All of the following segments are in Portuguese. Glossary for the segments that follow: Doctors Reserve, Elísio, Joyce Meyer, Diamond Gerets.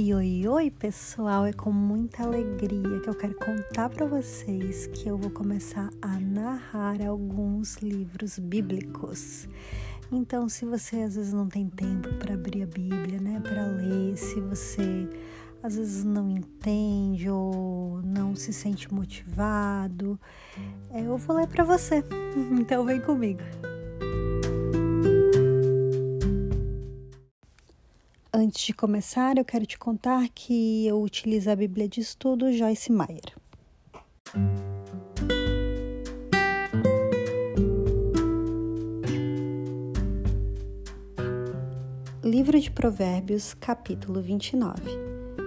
Oi, oi, oi, pessoal! É com muita alegria que eu quero contar para vocês que eu vou começar a narrar alguns livros bíblicos. Então, se você às vezes não tem tempo para abrir a Bíblia, né, para ler, se você às vezes não entende ou não se sente motivado, eu vou ler para você. Então, vem comigo! Antes de começar, eu quero te contar que eu utilizo a Bíblia de Estudo Joyce Meyer. Livro de Provérbios, capítulo 29.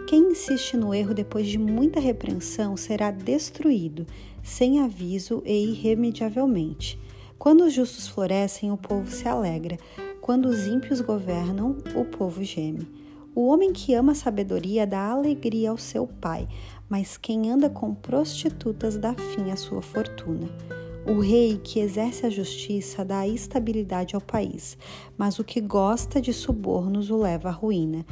Quem insiste no erro depois de muita repreensão será destruído, sem aviso e irremediavelmente. Quando os justos florescem, o povo se alegra. Quando os ímpios governam, o povo geme. O homem que ama a sabedoria dá alegria ao seu pai, mas quem anda com prostitutas dá fim à sua fortuna. O rei que exerce a justiça dá estabilidade ao país, mas o que gosta de subornos o leva à ruína.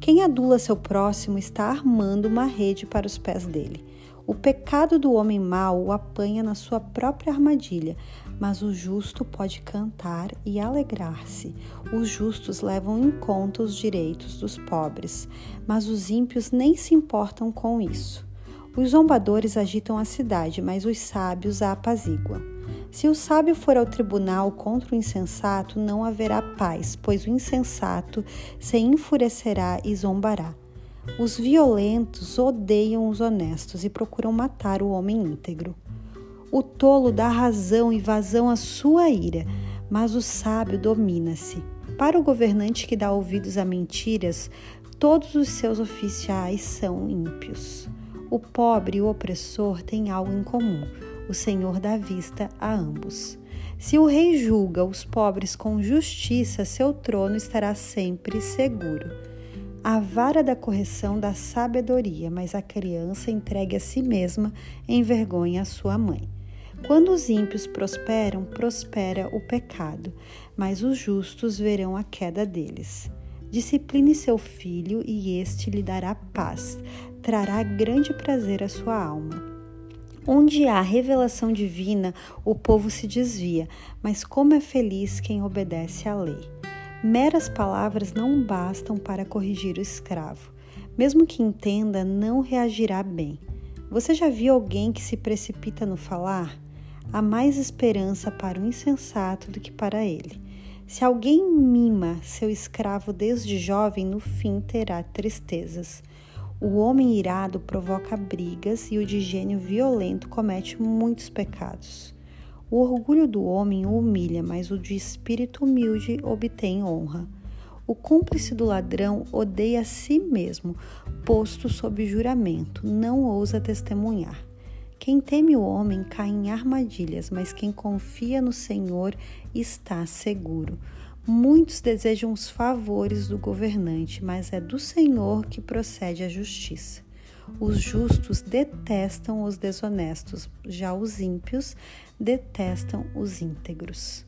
Quem adula seu próximo está armando uma rede para os pés dele. O pecado do homem mau o apanha na sua própria armadilha, mas o justo pode cantar e alegrar-se. Os justos levam em conta os direitos dos pobres, mas os ímpios nem se importam com isso. Os zombadores agitam a cidade, mas os sábios a apaziguam. Se o sábio for ao tribunal contra o insensato, não haverá paz, pois o insensato se enfurecerá e zombará. Os violentos odeiam os honestos e procuram matar o homem íntegro. O tolo dá razão e vazão à sua ira, mas o sábio domina-se. Para o governante que dá ouvidos a mentiras, todos os seus oficiais são ímpios. O pobre e o opressor têm algo em comum. O Senhor dá vista a ambos. Se o rei julga os pobres com justiça, seu trono estará sempre seguro. A vara da correção dá sabedoria, mas a criança entregue a si mesma envergonha a sua mãe. Quando os ímpios prosperam, prospera o pecado, mas os justos verão a queda deles. Discipline seu filho e este lhe dará paz, trará grande prazer à sua alma. Onde há revelação divina, o povo se desvia, mas como é feliz quem obedece à lei. Meras palavras não bastam para corrigir o escravo. Mesmo que entenda, não reagirá bem. Você já viu alguém que se precipita no falar? Há mais esperança para o insensato do que para ele. Se alguém mima seu escravo desde jovem, no fim terá tristezas. O homem irado provoca brigas e o de gênio violento comete muitos pecados. O orgulho do homem o humilha, mas o de espírito humilde obtém honra. O cúmplice do ladrão odeia a si mesmo, posto sob juramento, não ousa testemunhar. Quem teme o homem cai em armadilhas, mas quem confia no Senhor está seguro. Muitos desejam os favores do governante, mas é do Senhor que procede a justiça. Os justos detestam os desonestos, já os ímpios detestam os íntegros.